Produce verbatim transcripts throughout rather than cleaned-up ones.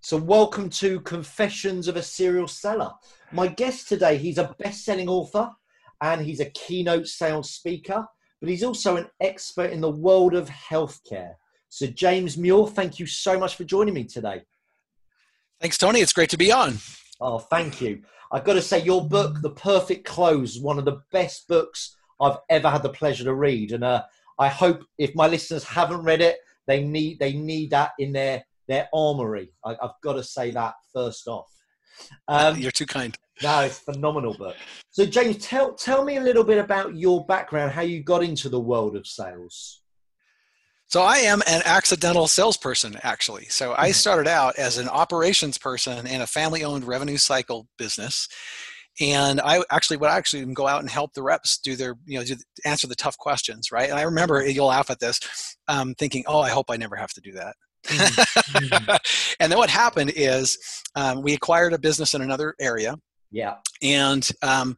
So welcome to Confessions of a Serial Seller. My guest today, he's a best-selling author and he's a keynote sales speaker, but he's also an expert in the world of healthcare. So James Muir, thank you so much for joining me today. Thanks, Tony. It's great to be on. Oh, thank you. I've got to say your book, The Perfect Close, one of the best books I've ever had the pleasure to read. And uh, I hope if my listeners haven't read it, they need, they need that in their their armory. I, I've got to say that first off. Um, You're too kind. No, it's a phenomenal book. So James, tell, tell me a little bit about your background, how you got into the world of sales. So I am an accidental salesperson, actually. So I started out as an operations person in a family-owned revenue cycle business. And I actually would actually go out and help the reps do their, you know, do, answer the tough questions, right? And I remember, you'll laugh at this, um, thinking, oh, I hope I never have to do that. And then what happened is um, we acquired a business in another area, yeah, and um,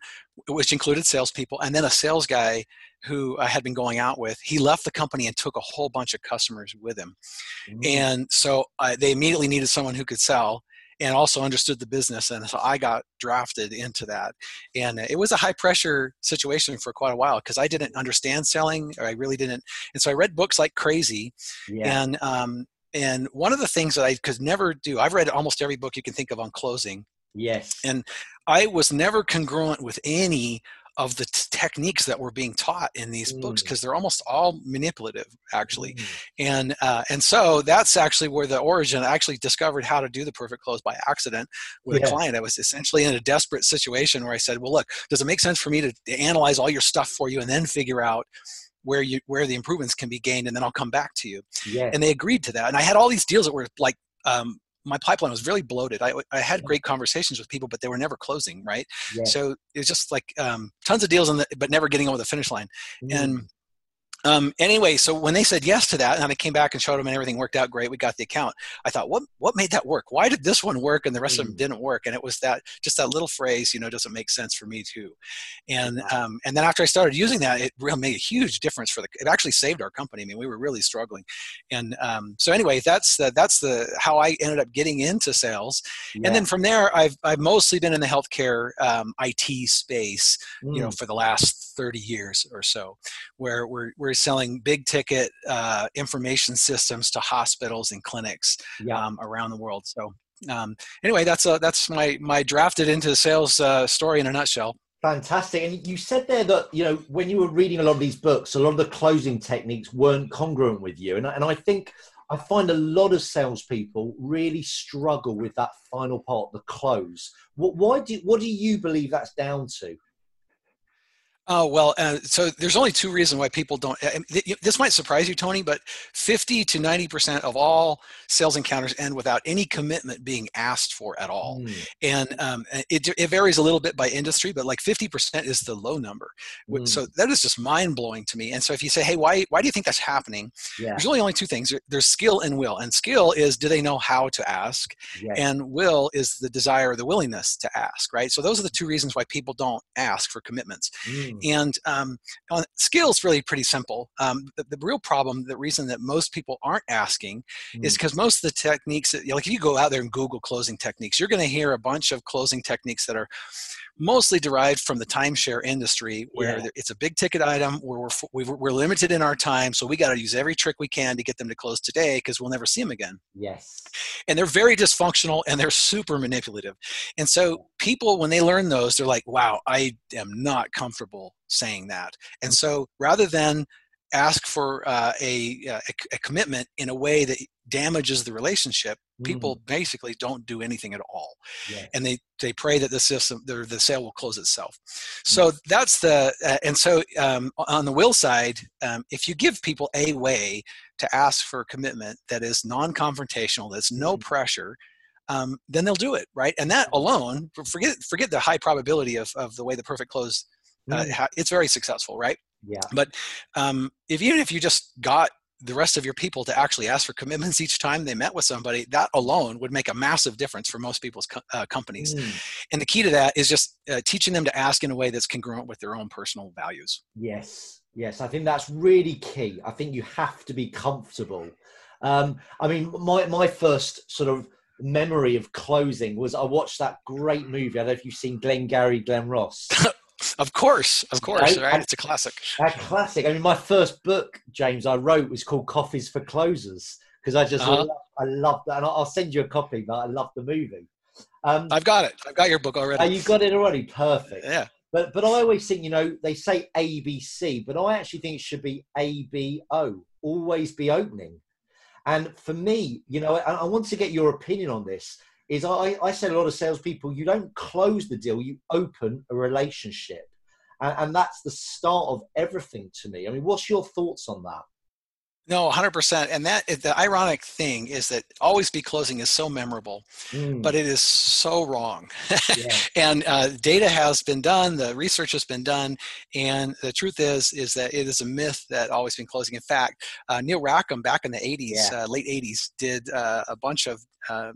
which included salespeople. And then a sales guy who I had been going out with, he left the company and took a whole bunch of customers with him. Mm-hmm. And so uh, they immediately needed someone who could sell and also understood the business. And so I got drafted into that. And it was a high pressure situation for quite a while because I didn't understand selling, or I really didn't. And so I read books like crazy. Yeah. And, um, and one of the things that I could never do, I've read almost every book you can think of on closing. Yes. And I was never congruent with any of the t- techniques that were being taught in these mm. books, because they're almost all manipulative, actually. Mm. And uh, and so that's actually where the origin, I actually discovered how to do The Perfect Close by accident with yeah. a client. I was essentially in a desperate situation where I said, well, look, does it make sense for me to analyze all your stuff for you and then figure out where you where the improvements can be gained, and then I'll come back to you. Yeah. And they agreed to that. And I had all these deals that were like, um, my pipeline was really bloated. I, I had great conversations with people, but they were never closing, right? Yeah. So it was just like um, tons of deals, in the, but never getting over the finish line. Mm. And um, anyway, so when they said yes to that, and I came back and showed them, and everything worked out great, we got the account. I thought, what what made that work? Why did this one work and the rest mm. of them didn't work? And it was that just that little phrase, you know, doesn't make sense for me too. And um, and then after I started using that, it really made a huge difference for the. It actually saved our company. I mean, we were really struggling. And um, so anyway, that's the, that's the how I ended up getting into sales. Yeah. And then from there, I've I've mostly been in the healthcare um, I T space, mm. you know, for the last thirty years or so, where we're we're selling big ticket uh, information systems to hospitals and clinics yeah. um, around the world. So um, anyway, that's a, that's my, my drafted into sales uh, story in a nutshell. Fantastic. And you said there that, you know, when you were reading a lot of these books, a lot of the closing techniques weren't congruent with you. And I, and I think I find a lot of salespeople really struggle with that final part, the close. What, why do, what do you believe that's down to? Oh, well, uh, so there's only two reasons why people don't, uh, th- this might surprise you, Tony, but fifty to ninety percent of all sales encounters end without any commitment being asked for at all. Mm. And um, it, it varies a little bit by industry, but like fifty percent is the low number. Mm. So that is just mind blowing to me. And so if you say, hey, why, why do you think that's happening? Yeah. There's really only two things. There's skill and will. And skill is, do they know how to ask? Yeah. And will is the desire or the willingness to ask, right? So those are the two reasons why people don't ask for commitments. Mm. And um, skills really pretty simple. Um, the, the real problem, the reason that most people aren't asking mm. is because most of the techniques, that, you know, like if you go out there and Google closing techniques, you're going to hear a bunch of closing techniques that are mostly derived from the timeshare industry where yeah. it's a big ticket item where we're, we're limited in our time. So we got to use every trick we can to get them to close today because we'll never see them again. Yes. And they're very dysfunctional and they're super manipulative. And so people, when they learn those, they're like, wow, I am not comfortable saying that. And so rather than ask for uh, a, a, a commitment in a way that damages the relationship, people mm. basically don't do anything at all. Yeah. And they, they pray that the system, the, the sale will close itself. So mm. that's the, uh, and so um, on the will side, um, if you give people a way to ask for a commitment that is non-confrontational, that's no mm. pressure, um, then they'll do it, right? And that alone, forget forget the high probability of, of the way The Perfect Close, mm. uh, it's very successful, right? Yeah. But um, if even if you just got the rest of your people to actually ask for commitments each time they met with somebody, that alone would make a massive difference for most people's co- uh, companies. Mm. And the key to that is just uh, teaching them to ask in a way that's congruent with their own personal values. Yes. Yes. I think that's really key. I think you have to be comfortable. Um, I mean, my, my first sort of memory of closing was I watched that great movie. I don't know if you've seen Glengarry Glen Ross. Of course, of course, right? right? It's a classic. A classic. I mean, my first book, James, I wrote was called Coffee's for Closers because I just, uh-huh. love, I love that. And I'll send you a copy, but I love the movie. Um, I've got it. I've got your book already. Oh, you got it already. Perfect. Yeah. But but I always think, you know, they say A B C, but I actually think it should be A B O. Always be opening. And for me, you know, I, I want to get your opinion on this. Is I, I say a lot of salespeople, you don't close the deal, you open a relationship. And, and that's the start of everything to me. I mean, what's your thoughts on that? No, one hundred percent. And that the ironic thing is that always be closing is so memorable, mm. but it is so wrong. Yeah. And uh, data has been done, the research has been done, and the truth is is that it is a myth that always been closing. In fact, uh, Neil Rackham back in the eighties, yeah. uh, late eighties, did uh, a bunch of uh,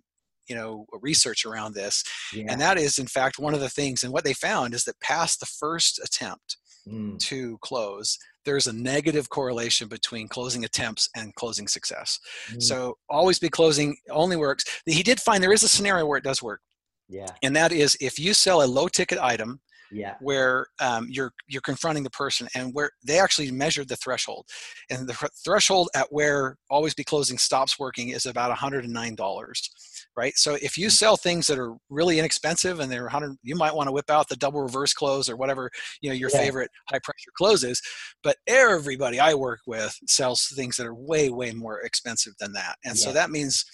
you know, research around this, yeah. and that is in fact one of the things. And what they found is that past the first attempt mm. to close, there's a negative correlation between closing attempts and closing success. Mm. So always be closing only works. He did find there is a scenario where it does work. Yeah. And that is if you sell a low ticket item, yeah. where um, you're you're confronting the person and where they actually measured the threshold. And the threshold at where always be closing stops working is about one hundred nine dollars, right? So if you sell things that are really inexpensive and they're one hundred, you might want to whip out the double reverse close or whatever, you know, your yeah. favorite high pressure close is. But everybody I work with sells things that are way, way more expensive than that. And yeah. so that means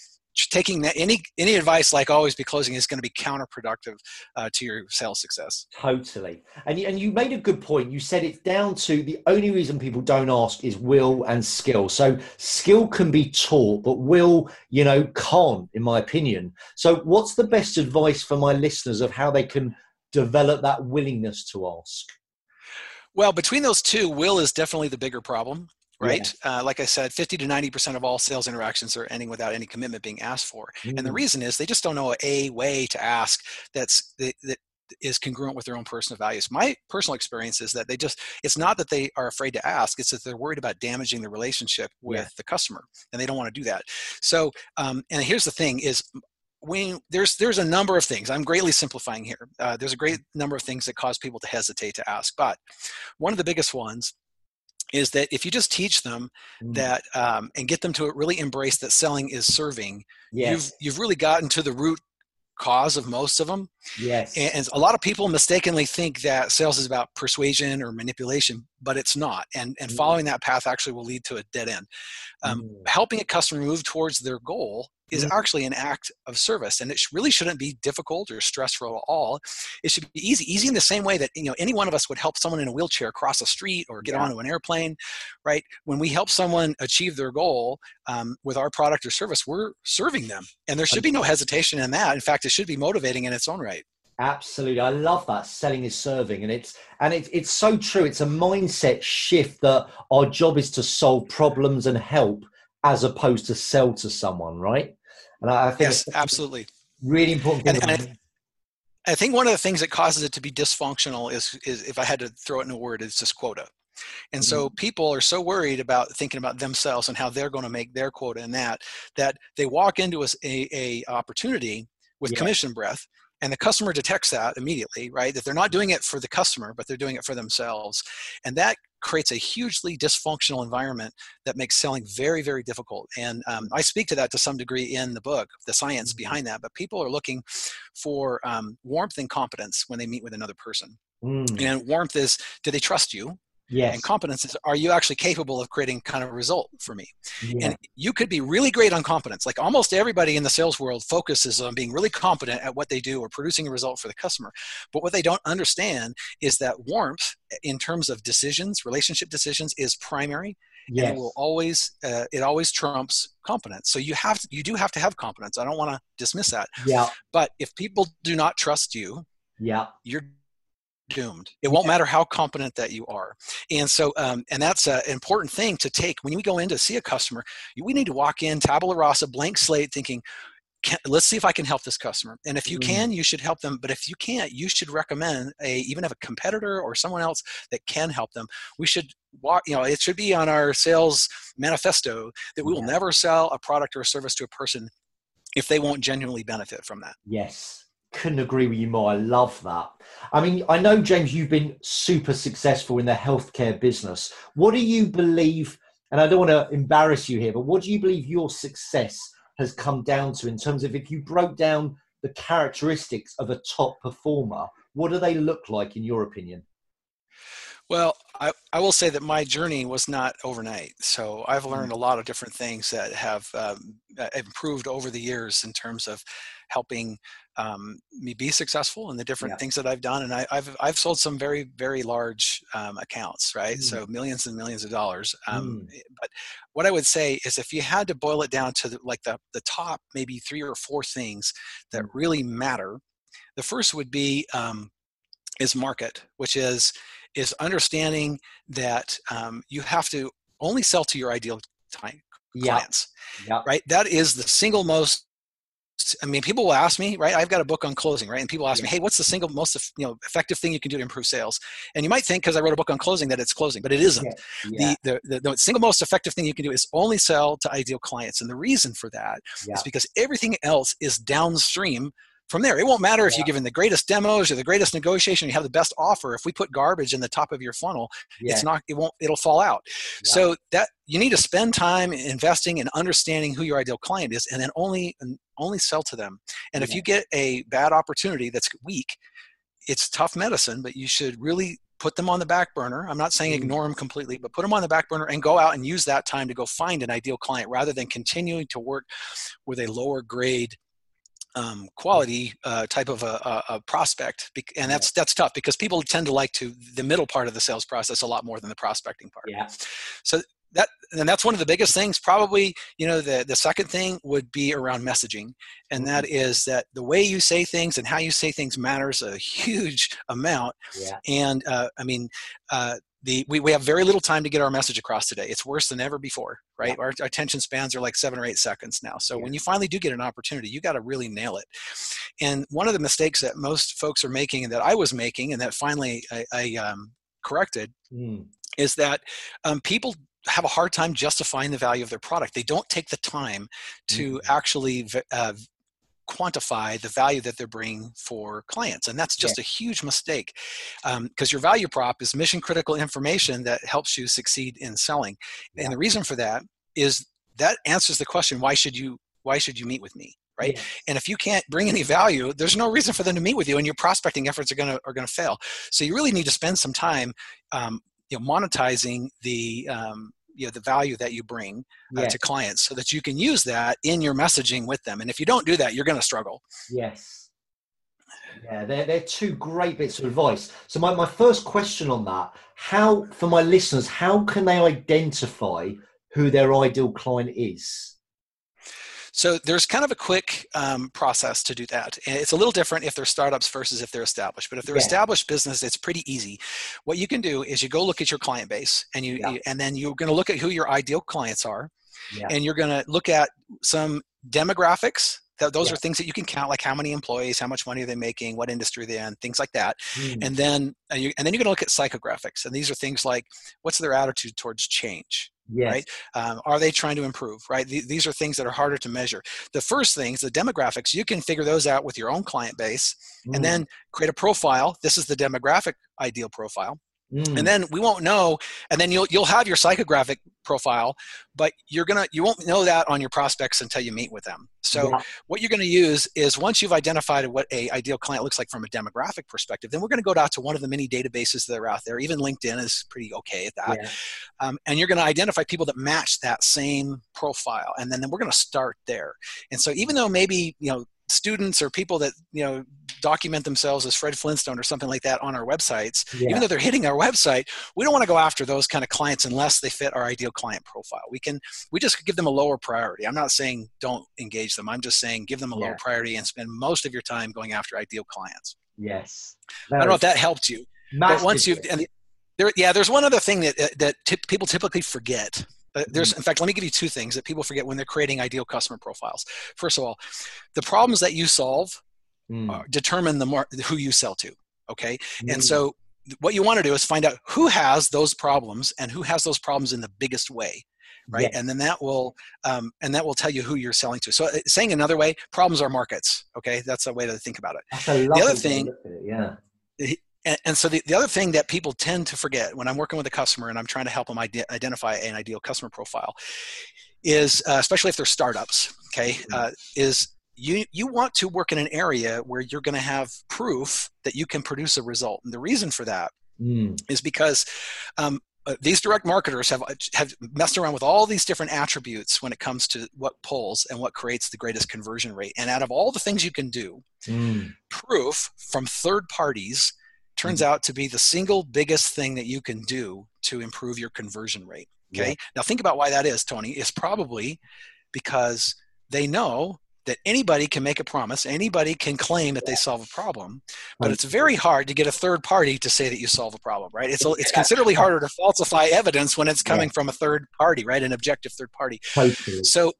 taking that any any advice like always be closing is going to be counterproductive uh, to your sales success. Totally. And you, and you made a good point. You said it's down to the only reason people don't ask is will and skill. So skill can be taught, but will, you know, can't, in my opinion. So what's the best advice for my listeners of how they can develop that willingness to ask? Well, between those two, will is definitely the bigger problem. Right? Yeah. Uh, like I said, fifty to ninety percent of all sales interactions are ending without any commitment being asked for. Mm. And the reason is they just don't know a way to ask that's that, that is congruent with their own personal values. My personal experience is that they just, it's not that they are afraid to ask, it's that they're worried about damaging the relationship with yeah. the customer, and they don't want to do that. So, um, and here's the thing is, When there's there's a number of things, I'm greatly simplifying here. Uh, there's a great number of things that cause people to hesitate to ask, but one of the biggest ones is that if you just teach them mm. that um, and get them to really embrace that selling is serving, yes. you've, you've really gotten to the root cause of most of them. Yes. And, and a lot of people mistakenly think that sales is about persuasion or manipulation, but it's not. And, and mm. following that path actually will lead to a dead end. Um, mm. Helping a customer move towards their goal is mm. actually an act of service. And it really shouldn't be difficult or stressful at all. It should be easy, easy in the same way that, you know, any one of us would help someone in a wheelchair cross a street or get yeah. onto an airplane, right? When we help someone achieve their goal um, with our product or service, we're serving them. And there should be no hesitation in that. In fact, it should be motivating in its own right. Absolutely. I love that. Selling is serving. And it's, and it's, it's so true. It's a mindset shift that our job is to solve problems and help as opposed to sell to someone, right? And I think yes, absolutely. Really important. And, and I think one of the things that causes it to be dysfunctional is, is if I had to throw it in a word, it's just quota. And mm-hmm. so people are so worried about thinking about themselves and how they're going to make their quota in that, that they walk into a, a, a opportunity with yeah. commission breath. And the customer detects that immediately, right? That they're not doing it for the customer, but they're doing it for themselves. And that creates a hugely dysfunctional environment that makes selling very, very difficult. And um, I speak to that to some degree in the book, the science behind that. But people are looking for um, warmth and competence when they meet with another person. Mm. And warmth is, do they trust you? Yes. And competence is, are you actually capable of creating kind of a result for me? Yeah. And you could be really great on competence. Like almost everybody in the sales world focuses on being really competent at what they do or producing a result for the customer. But what they don't understand is that warmth in terms of decisions, relationship decisions, is primary. Yes. And it will always, uh, it always trumps competence. So you have to, you do have to have competence. I don't want to dismiss that. Yeah. But if people do not trust you, yeah, you're doomed. It won't matter how competent that you are. And so, um, and that's an important thing to take. When we go in to see a customer, we need to walk in tabula rasa, blank slate, thinking, can, let's see if I can help this customer. And if you mm. can, you should help them. But if you can't, you should recommend a, even if a competitor or someone else that can help them. We should walk, you know, it should be on our sales manifesto that we will yeah. never sell a product or a service to a person if they won't genuinely benefit from that. Yes. Couldn't agree with you more. I love that. I mean, I know, James, you've been super successful in the healthcare business. What do you believe, and I don't want to embarrass you here, but what do you believe your success has come down to in terms of if you broke down the characteristics of a top performer, what do they look like in your opinion? Well, I, I will say that my journey was not overnight. So I've learned a lot of different things that have um, improved over the years in terms of helping um, me be successful and the different yeah. things that I've done. And I, I've, I've sold some very, very large um, accounts, right? Mm. So millions and millions of dollars. Um, mm. But what I would say is if you had to boil it down to the, like the, the top, maybe three or four things that really matter, the first would be um, is market, which is, is understanding that um, you have to only sell to your ideal time clients, yeah. Yeah. right? That is the single most, I mean, people will ask me, right? I've got a book on closing, right? And people ask yeah. me, hey, what's the single most you know, effective thing you can do to improve sales? And you might think, because I wrote a book on closing, that it's closing, but it isn't. Yeah. Yeah. The, the, the, the single most effective thing you can do is only sell to ideal clients. And the reason for that yeah. is because everything else is downstream from there. It won't matter if yeah. you're given the greatest demos or the greatest negotiation, you have the best offer. If we put garbage in the top of your funnel, yeah. it's not, it won't, it'll fall out. Yeah. So that you need to spend time investing and understanding who your ideal client is, and then only, only sell to them. And yeah. if you get a bad opportunity that's weak, it's tough medicine, but you should really put them on the back burner. I'm not saying ignore them completely, but put them on the back burner and go out and use that time to go find an ideal client rather than continuing to work with a lower grade Um, quality uh, type of a, a prospect, and that's that's tough because people tend to like to the middle part of the sales process a lot more than the prospecting part. Yeah. So that and that's one of the biggest things. Probably, you know, the the second thing would be around messaging, and that is that the way you say things and how you say things matters a huge amount. Yeah. And uh, I mean. Uh, The, we, we have very little time to get our message across today. It's worse than ever before, right? Yeah. Our, our attention spans are like seven or eight seconds now. So yeah. when you finally do get an opportunity, you got to really nail it. And one of the mistakes that most folks are making and that I was making and that finally I, I um, corrected mm. is that um, people have a hard time justifying the value of their product. They don't take the time to mm. actually uh, quantify the value that they're bringing for clients. And that's just yeah. a huge mistake because um, your value prop is mission critical information that helps you succeed in selling. Yeah. And the reason for that is that answers the question, why should you, why should you meet with me? Right. Yeah. And if you can't bring any value, there's no reason for them to meet with you and your prospecting efforts are going to, are going to fail. So you really need to spend some time, um, you know, monetizing the, um, you know, the value that you bring uh, yes. to clients so that you can use that in your messaging with them. And if you don't do that, you're going to struggle. Yes. Yeah, they're, they're two great bits of advice. So my, my first question on that, how, for my listeners, how can they identify who their ideal client is? So there's kind of a quick um, process to do that. And it's a little different if they're startups versus if they're established. But if they're yeah. established business, it's pretty easy. What you can do is you go look at your client base, and you, yeah. you and then you're going to look at who your ideal clients are, yeah. and you're going to look at some demographics. Th- those yeah. are things that you can count, like how many employees, how much money are they making, what industry they're in, things like that. Mm. And then and, you, and then you're going to look at psychographics, and these are things like what's their attitude towards change. Yes. Right? Um, are they trying to improve? Right? Th- these are things that are harder to measure. The first things, the demographics, you can figure those out with your own client base mm. and then create a profile. This is the demographic ideal profile. Mm. And then we won't know. And then you'll, you'll have your psychographic profile, but you're going to, you won't know that on your prospects until you meet with them. So yeah. what you're going to use is once you've identified what a ideal client looks like from a demographic perspective, then we're going to go out to one of the many databases that are out there. Even LinkedIn is pretty okay at that. Yeah. Um, and you're going to identify people that match that same profile. And then, then we're going to start there. And so even though maybe, you know, students or people that, you know, document themselves as Fred Flintstone or something like that on our websites, yeah. even though they're hitting our website, we don't want to go after those kind of clients unless they fit our ideal client profile. We can, we just give them a lower priority. I'm not saying don't engage them. I'm just saying give them a yeah. lower priority and spend most of your time going after ideal clients. Yes. That I don't know if that helped you. But once you've, and there, yeah, there's one other thing that, that t- people typically forget. Uh, there's, in fact, let me give you two things that people forget when they're creating ideal customer profiles. First of all, the problems that you solve mm. uh, determine the mar- who you sell to. Okay. Mm. And so what you want to do is find out who has those problems and who has those problems in the biggest way. right? Yes. And then that will, um, and that will tell you who you're selling to. So saying another way, problems are markets. Okay. That's a way to think about it. That's a lovely the other thing, way to look at it, yeah. And, and so the, the other thing that people tend to forget when I'm working with a customer and I'm trying to help them ide- identify an ideal customer profile is, uh, especially if they're startups, okay, uh, is you, you want to work in an area where you're going to have proof that you can produce a result. And the reason for that mm. is because um, uh, these direct marketers have, have messed around with all these different attributes when it comes to what pulls and what creates the greatest conversion rate. And out of all the things you can do, mm. proof from third parties turns out to be the single biggest thing that you can do to improve your conversion rate. Okay. Yeah. Now think about why that is, Tony. It's probably because they know that anybody can make a promise. Anybody can claim that they solve a problem, but it's very hard to get a third party to say that you solve a problem, right? It's a, it's considerably harder to falsify evidence when it's coming yeah. from a third party, right? An objective third party. Totally. So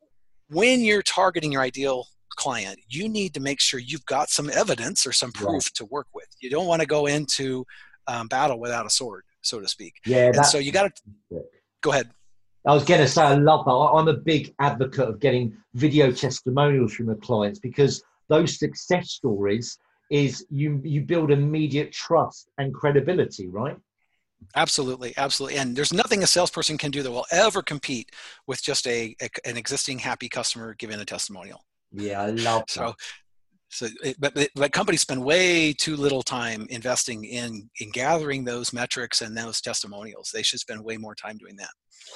when you're targeting your ideal client, you need to make sure you've got some evidence or some proof right. to work with. You don't want to go into um, battle without a sword, so to speak. Yeah. And so you got to go ahead. I was going to say, I love that. I'm a big advocate of getting video testimonials from the clients, because those success stories is you, you build immediate trust and credibility, right? Absolutely. Absolutely. And there's nothing a salesperson can do that will ever compete with just a, a an existing happy customer giving a testimonial. Yeah, I love that. So, so it, but, but companies spend way too little time investing in, in gathering those metrics and those testimonials. They should spend way more time doing that.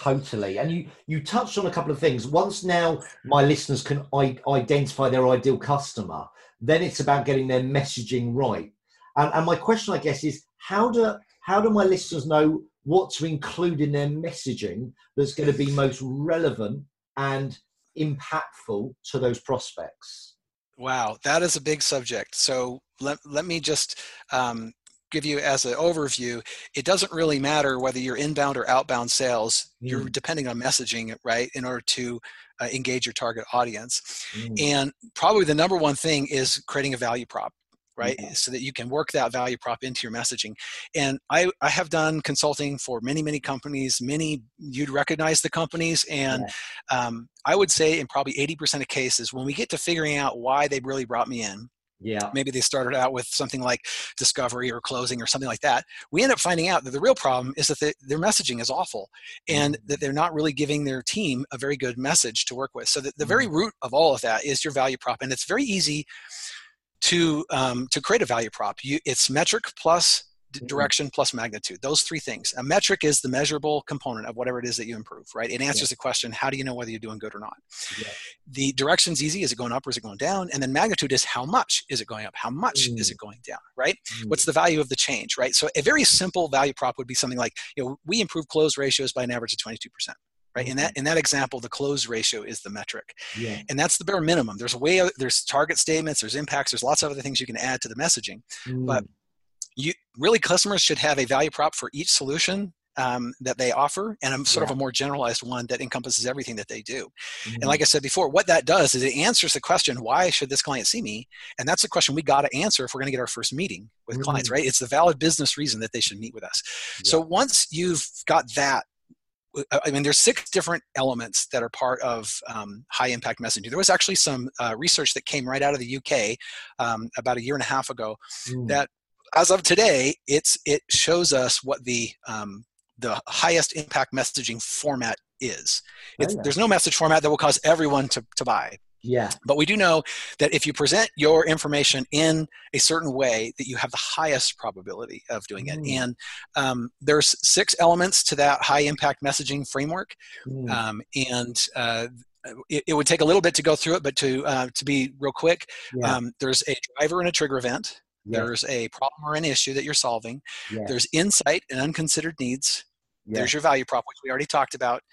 Totally. And you, you touched on a couple of things. Once now my listeners can I- identify their ideal customer, then it's about getting their messaging right. And, and my question, I guess, is how do how do my listeners know what to include in their messaging that's going to be most relevant and impactful to those prospects? Wow, that is a big subject. So let, let me just um, give you as an overview. It doesn't really matter whether you're inbound or outbound sales. Mm. You're depending on messaging, right, in order to uh, engage your target audience. Mm. And probably the number one thing is creating a value prop, right? Mm-hmm. So that you can work that value prop into your messaging. And I, I have done consulting for many, many companies, many, you'd recognize the companies. And yeah. um, I would say in probably eighty percent of cases, when we get to figuring out why they really brought me in, yeah, maybe they started out with something like discovery or closing or something like that. We end up finding out that the real problem is that they, their messaging is awful and that they're not really giving their team a very good message to work with. So the, the very root of all of that is your value prop. And it's very easy to um, to create a value prop. You, it's metric plus direction plus magnitude. Those three things. A metric is the measurable component of whatever it is that you improve, right? It answers yeah. the question, how do you know whether you're doing good or not? Yeah. The direction's easy. Is it going up or is it going down? And then magnitude is how much is it going up? How much mm. is it going down, right? Mm. What's the value of the change, right? So a very simple value prop would be something like, you know, we improve close ratios by an average of twenty-two percent. Right. In that, in that example, the close ratio is the metric. Yeah. And that's the bare minimum. There's way, there's target statements, there's impacts, there's lots of other things you can add to the messaging, mm. but you really, customers should have a value prop for each solution um, that they offer. And a sort yeah. of a more generalized one that encompasses everything that they do. Mm. And like I said before, what that does is it answers the question, why should this client see me? And that's the question we got to answer if we're going to get our first meeting with mm. clients, right? It's the valid business reason that they should meet with us. Yeah. So once you've got that, I mean, there's six different elements that are part of um, high impact messaging. There was actually some uh, research that came right out of the U K um, about a year and a half ago mm. that as of today, it's, it shows us what the, um, the highest impact messaging format is. It's, there's no message format that will cause everyone to, to buy. Yeah. But we do know that if you present your information in a certain way, that you have the highest probability of doing it. Mm. And um, there's six elements to that high impact messaging framework. Mm. Um, and uh, it, it would take a little bit to go through it, but to, uh, to be real quick, yeah. um, there's a driver and a trigger event. Yeah. There's a problem or an issue that you're solving. Yeah. There's insight and unconsidered needs. Yeah. There's your value prop, which we already talked about.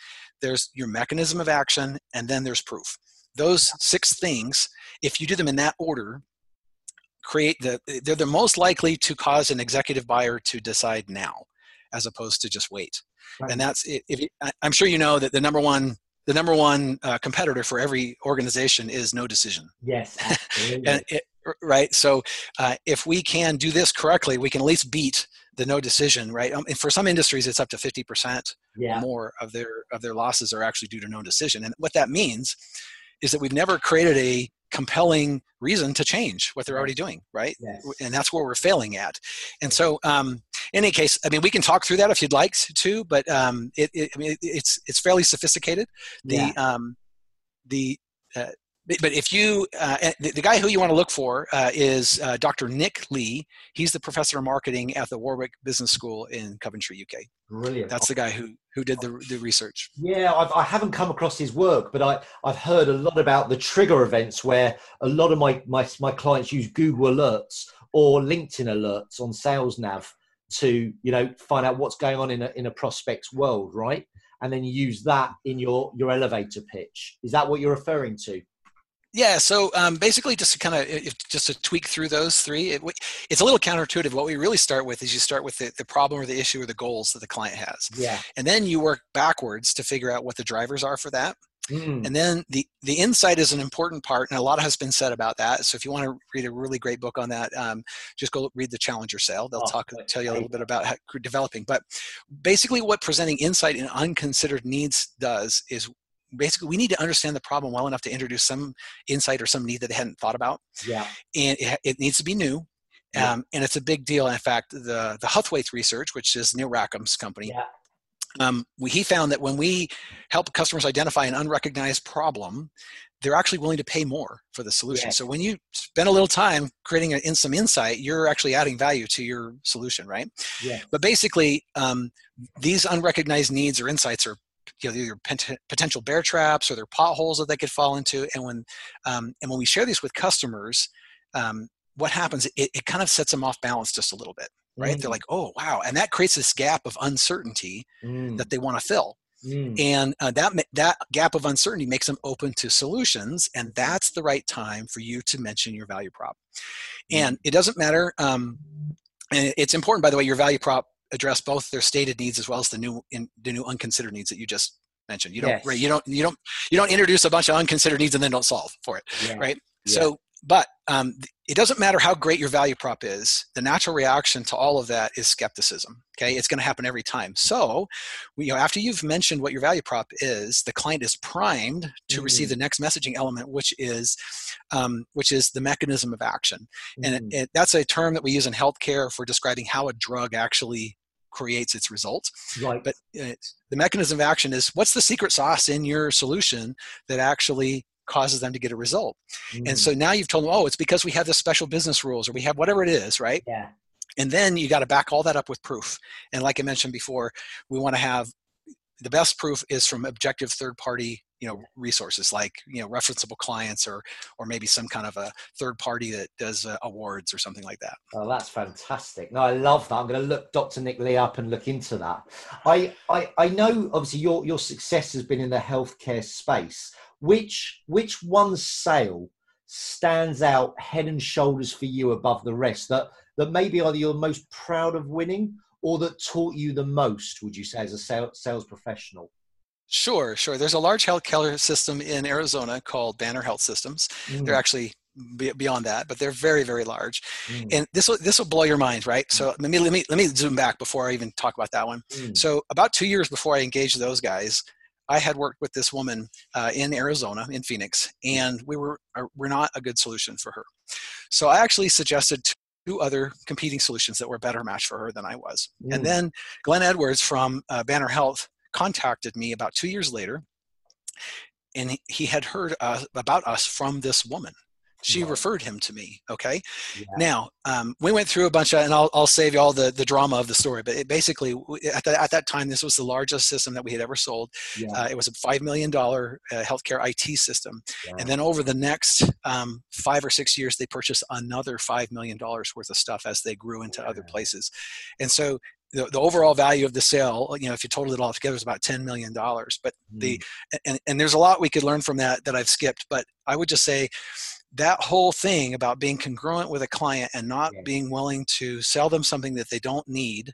There's your mechanism of action. And then there's proof. Those six things, if you do them in that order, create the, they're the most likely to cause an executive buyer to decide now, as opposed to just wait. Right. And that's, if you, I'm sure you know that the number one, the number one uh, competitor for every organization is no decision. Yes. And it, right. So uh, if we can do this correctly, we can at least beat the no decision, right? Um, and for some industries, it's up to fifty percent yeah. more of their of their losses are actually due to no decision. And what that means is that we've never created a compelling reason to change what they're already doing, right? Yes. And that's where we're failing at. And so, um, in any case, I mean, we can talk through that if you'd like to, but um, it, it, I mean, it's it's fairly sophisticated. The yeah. um, the uh, but if you uh, the, the guy who you want to look for uh, is uh, Doctor Nick Lee. He's the professor of marketing at the Warwick Business School in Coventry, U K. Brilliant. That's the guy who who did the, the research. Yeah, I've, I haven't come across his work, but I, I've heard a lot about the trigger events where a lot of my, my, my clients use Google alerts or LinkedIn alerts on SalesNav to, you know, find out what's going on in a, in a prospect's world, right? And then you use that in your, your elevator pitch. Is that what you're referring to? Yeah, so um, basically just to kind of, just to tweak through those three, it, it's a little counterintuitive. What we really start with is you start with the, the problem or the issue or the goals that the client has. Yeah. And then you work backwards to figure out what the drivers are for that. Mm. And then the, the insight is an important part, and a lot has been said about that. So if you want to read a really great book on that, um, just go read The Challenger Sale. They'll oh, talk, tell you a little bit about how developing. But basically what presenting insight and unconsidered needs does is basically, we need to understand the problem well enough to introduce some insight or some need that they hadn't thought about. Yeah. And it, it needs to be new. Yeah. Um, and it's a big deal. In fact, the, the Huthwaite research, which is Neil Rackham's company, yeah. um, we, he found that when we help customers identify an unrecognized problem, they're actually willing to pay more for the solution. Yeah. So when you spend a little time creating a, in some insight, you're actually adding value to your solution, right? Yeah. But basically, um, these unrecognized needs or insights are, you know, either pent- potential bear traps or their potholes that they could fall into. And when, um, and when we share these with customers, um, what happens, it, it kind of sets them off balance just a little bit, right? Mm. They're like, oh, wow. And that creates this gap of uncertainty mm. that they want to fill. Mm. And uh, that, that gap of uncertainty makes them open to solutions. And that's the right time for you to mention your value prop. Mm. And it doesn't matter. Um, and it's important, by the way, your value prop address both their stated needs as well as the new in, the new unconsidered needs that you just mentioned. You don't, yes. right, you don't, you don't, you don't introduce a bunch of unconsidered needs and then don't solve for it, yeah. right? Yeah. So, but um, it doesn't matter how great your value prop is. The natural reaction to all of that is skepticism. Okay, it's going to happen every time. So, you know, after you've mentioned what your value prop is, the client is primed to mm-hmm. receive the next messaging element, which is, um, which is the mechanism of action, mm-hmm. and it, it, that's a term that we use in healthcare for describing how a drug actually creates its results. Right. But uh, the mechanism of action is what's the secret sauce in your solution that actually causes them to get a result. Mm. And so now you've told them, oh, it's because we have this special business rules or we have whatever it is, right? Yeah. And then you got to back all that up with proof. And like I mentioned before, we want to have the best proof is from objective third-party, you know, resources like, you know, referenceable clients or, or maybe some kind of a third party that does uh, awards or something like that. Oh, that's fantastic. No, I love that. I'm going to look Doctor Nick Lee up and look into that. I, I, I know obviously your, your success has been in the healthcare space. Which, which one sale stands out head and shoulders for you above the rest that, that maybe either you're most proud of winning or that taught you the most, would you say, as a sales, sales professional? Sure, sure. There's a large healthcare system in Arizona called Banner Health Systems. Mm. They're actually beyond that, but they're very, very large. Mm. And this will this will blow your mind, right? Mm. So let me let me let me zoom back before I even talk about that one. Mm. So about two years before I engaged those guys, I had worked with this woman uh, in Arizona, in Phoenix, and we were uh, we're not a good solution for her. So I actually suggested to two other competing solutions that were a better match for her than I was. Mm. And then Glenn Edwards from uh, Banner Health contacted me about two years later, and he had heard uh, about us from this woman. She wow. referred him to me. Okay. Yeah. Now um, we went through a bunch of, and I'll, I'll save you all the, the drama of the story, but it basically at, the, at that time, this was the largest system that we had ever sold. Yeah. Uh, it was a five million dollars uh, healthcare I T system. Yeah. And then over the next um, five or six years, they purchased another five million dollars worth of stuff as they grew into yeah. other places. And so The, the overall value of the sale, you know, if you total it all together, is about ten million dollars. But mm. the, and, and there's a lot we could learn from that that I've skipped. But I would just say that whole thing about being congruent with a client and not yeah. being willing to sell them something that they don't need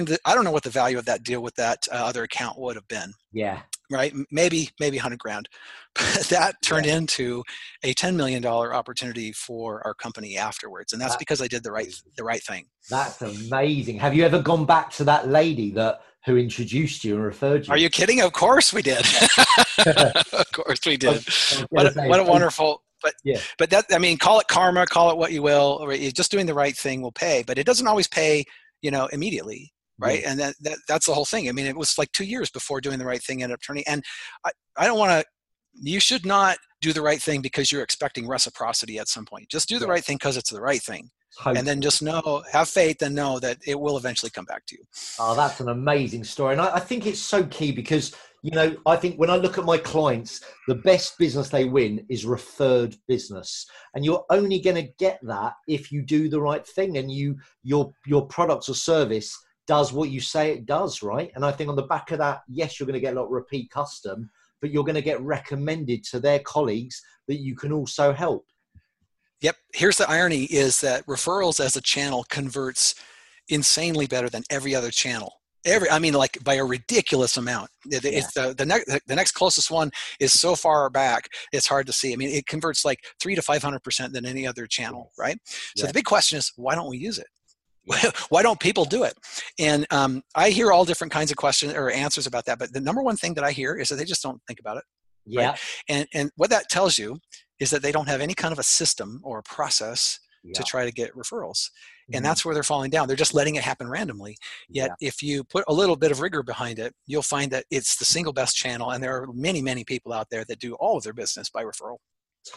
returned the, I don't know what the value of that deal with that uh, other account would have been. Yeah. Right. Maybe, maybe a hundred grand, but that turned yeah. into a ten million dollars opportunity for our company afterwards. And that's, that's because I did the right, the right thing. That's amazing. Have you ever gone back to that lady that who introduced you and referred you? Are you kidding? Of course we did. Of course we did. What a, what a wonderful, but, yeah. but that, I mean, call it karma, call it what you will, or just doing the right thing will pay, but it doesn't always pay, you know, immediately. Right. And that, that that's the whole thing. I mean, it was like two years before doing the right thing ended up turning. And I, I don't want to, you should not do the right thing because you're expecting reciprocity at some point. Just do the right thing because it's the right thing. Hopefully. And then just know, have faith and know that it will eventually come back to you. Oh, that's an amazing story. And I, I think it's so key because, you know, I think when I look at my clients, the best business they win is referred business. And you're only going to get that if you do the right thing and you, your, your product or service does what you say it does, right? And I think on the back of that, yes, you're going to get a lot of repeat custom, but you're going to get recommended to their colleagues that you can also help. Yep. Here's the irony is that referrals as a channel converts insanely better than every other channel. Every, I mean, like by a ridiculous amount. It's yeah. the, the, ne- the next closest one is so far back, it's hard to see. I mean, it converts like three to five hundred percent than any other channel, right? So yeah. the big question is, why don't we use it? Why don't people do it? And um, I hear all different kinds of questions or answers about that. But the number one thing that I hear is that they just don't think about it. Yeah. Right? And and what that tells you is that they don't have any kind of a system or a process yeah. to try to get referrals. Mm-hmm. And that's where they're falling down. They're just letting it happen randomly. Yet yeah. if you put a little bit of rigor behind it, you'll find that it's the single best channel. And there are many, many people out there that do all of their business by referral.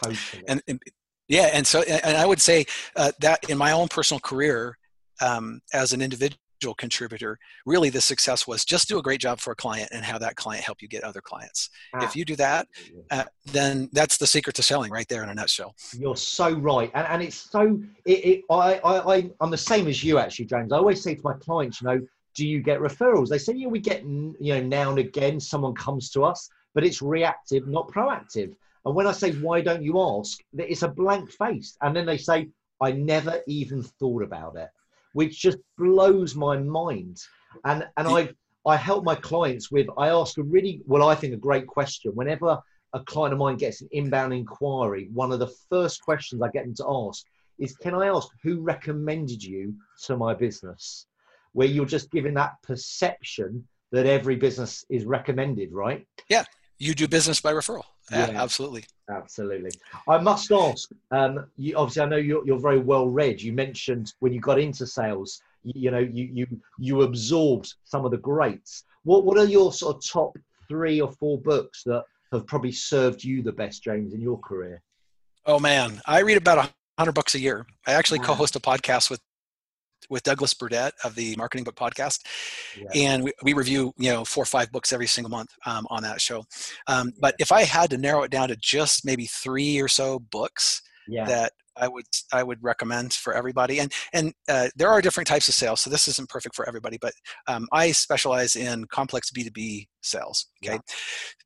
Totally. And, and yeah. And so and I would say uh, that in my own personal career, Um, as an individual contributor, really the success was just do a great job for a client and have that client help you get other clients. Ah. If you do that, uh, then that's the secret to selling right there in a nutshell. You're so right. And, and it's so, it, it, I, I, I'm the same as you actually, James. I always say to my clients, you know, do you get referrals? They say, yeah, we get, you know, now and again, someone comes to us, but it's reactive, not proactive. And when I say, why don't you ask? It's a blank face. And then they say, I never even thought about it, which just blows my mind. And and I I help my clients with, I ask a really, well, I think a great question. Whenever a client of mine gets an inbound inquiry, one of the first questions I get them to ask is, can I ask who recommended you to my business? Where you're just giving that perception that every business is recommended, right? Yeah, you do business by referral. Yeah, yeah, absolutely. Absolutely. I must ask, um, you, obviously I know you're, you're very well read. You mentioned when you got into sales, you, you know, you, you, you absorbed some of the greats. What, what are your sort of top three or four books that have probably served you the best, James, in your career? Oh man, I read about a hundred books a year. I actually wow. co-host a podcast with with Douglas Burdett of the Marketing Book Podcast. Yeah. And we, we review, you know, four or five books every single month um, on that show. Um, but if I had to narrow it down to just maybe three or so books yeah. that I would, I would recommend for everybody. And, and uh, there are different types of sales. So this isn't perfect for everybody, but um, I specialize in complex B two B sales. Okay. Yeah.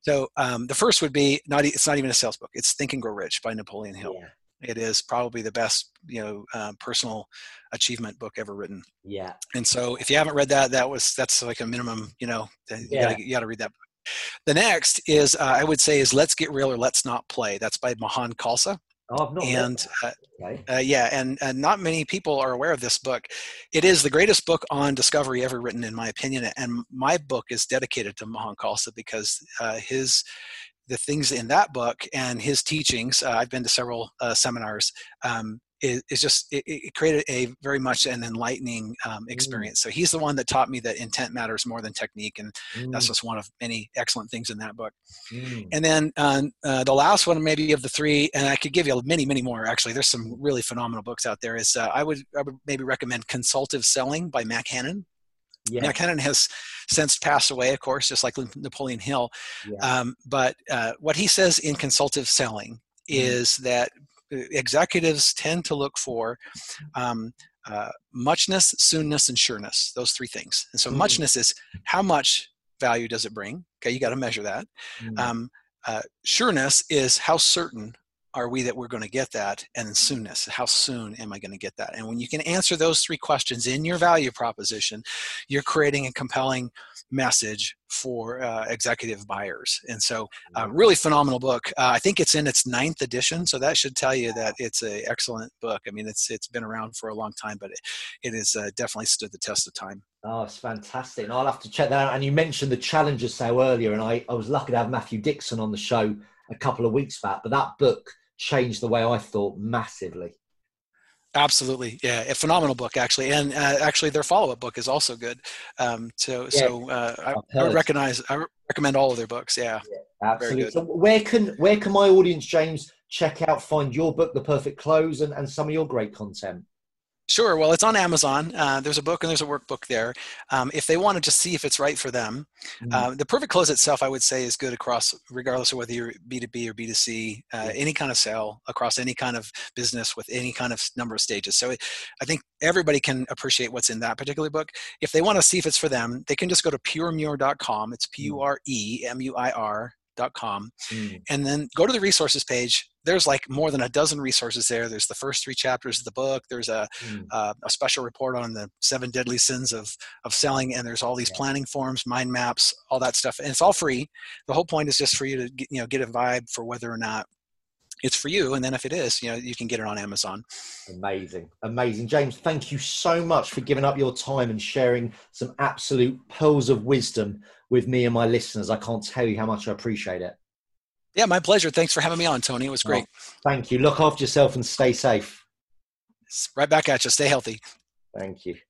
So um, the first would be not, it's not even a sales book. It's Think and Grow Rich by Napoleon Hill. Yeah. It is probably the best, you know, um, personal achievement book ever written. Yeah. And so if you haven't read that, that was, that's like a minimum, you know, you yeah. gotta, you gotta read that book. The next is, uh, I would say is Let's Get Real or Let's Not Play. That's by Mahan Khalsa. Oh, I've not and, read that. Okay. uh, uh, yeah. And, and not many people are aware of this book. It is the greatest book on discovery ever written, in my opinion. And my book is dedicated to Mahan Khalsa because uh, his, the things in that book and his teachings, uh, I've been to several uh, seminars, um, is it, just, it, it created a very much an enlightening um, experience. Mm. So he's the one that taught me that intent matters more than technique. And mm. that's just one of many excellent things in that book. Mm. And then um, uh, the last one, maybe of the three, and I could give you many, many more, actually, there's some really phenomenal books out there is uh, I would, I would maybe recommend Consultive Selling by Mac Hannon. Yeah. Mac Hannon has since passed away, of course, just like Napoleon Hill. Yeah. Um, but uh, what he says in Consultive Selling is mm. that executives tend to look for um, uh, muchness, soonness, and sureness, those three things. And so mm. muchness is how much value does it bring? Okay, you got to measure that. Mm. Um, uh, sureness is how certain are we that we're going to get that, and soonness, how soon am I going to get that? And when you can answer those three questions in your value proposition, you're creating a compelling message for uh, executive buyers. And so uh, really phenomenal book. Uh, I think it's in its ninth edition. So that should tell you that it's an excellent book. I mean, it's it's been around for a long time, but it, it has uh, definitely stood the test of time. Oh, it's fantastic. And I'll have to check that out. And you mentioned the Challenger Sale earlier, and I, I was lucky to have Matthew Dixon on the show a couple of weeks back, but that book changed the way I thought massively. Absolutely. Yeah. A phenomenal book, actually. And uh, actually their follow-up book is also good. Um, so, yeah. so uh, I, I would recognize, I recommend all of their books. Yeah. yeah absolutely. So where can, where can my audience, James, check out, find your book, The Perfect Close, and, and some of your great content? Sure. Well, it's on Amazon. Uh, there's a book and there's a workbook there. Um, if they want to just see if it's right for them, mm-hmm. uh, The Perfect Close itself, I would say, is good across, regardless of whether you're B two B or B two C, uh, any kind of sale, across any kind of business with any kind of number of stages. So it, I think everybody can appreciate what's in that particular book. If they want to see if it's for them, they can just go to pure muir dot com. It's P U R E M U I R. Dot com, mm. And then go to the resources page. There's like more than a dozen resources there. There's the first three chapters of the book. There's a mm. uh, a special report on the seven deadly sins of of selling, and there's all these yeah. planning forms, mind maps, all that stuff, and it's all free. The whole point is just for you to get, you know get a vibe for whether or not it's for you, and then if it is, you know you can get it on Amazon. Amazing, amazing, James. Thank you so much for giving up your time and sharing some absolute pearls of wisdom with me and my listeners. I can't tell you how much I appreciate it. Yeah, my pleasure. Thanks for having me on, Tony. It was great. Oh, thank you. Look after yourself and stay safe. It's right back at you. Stay healthy. Thank you.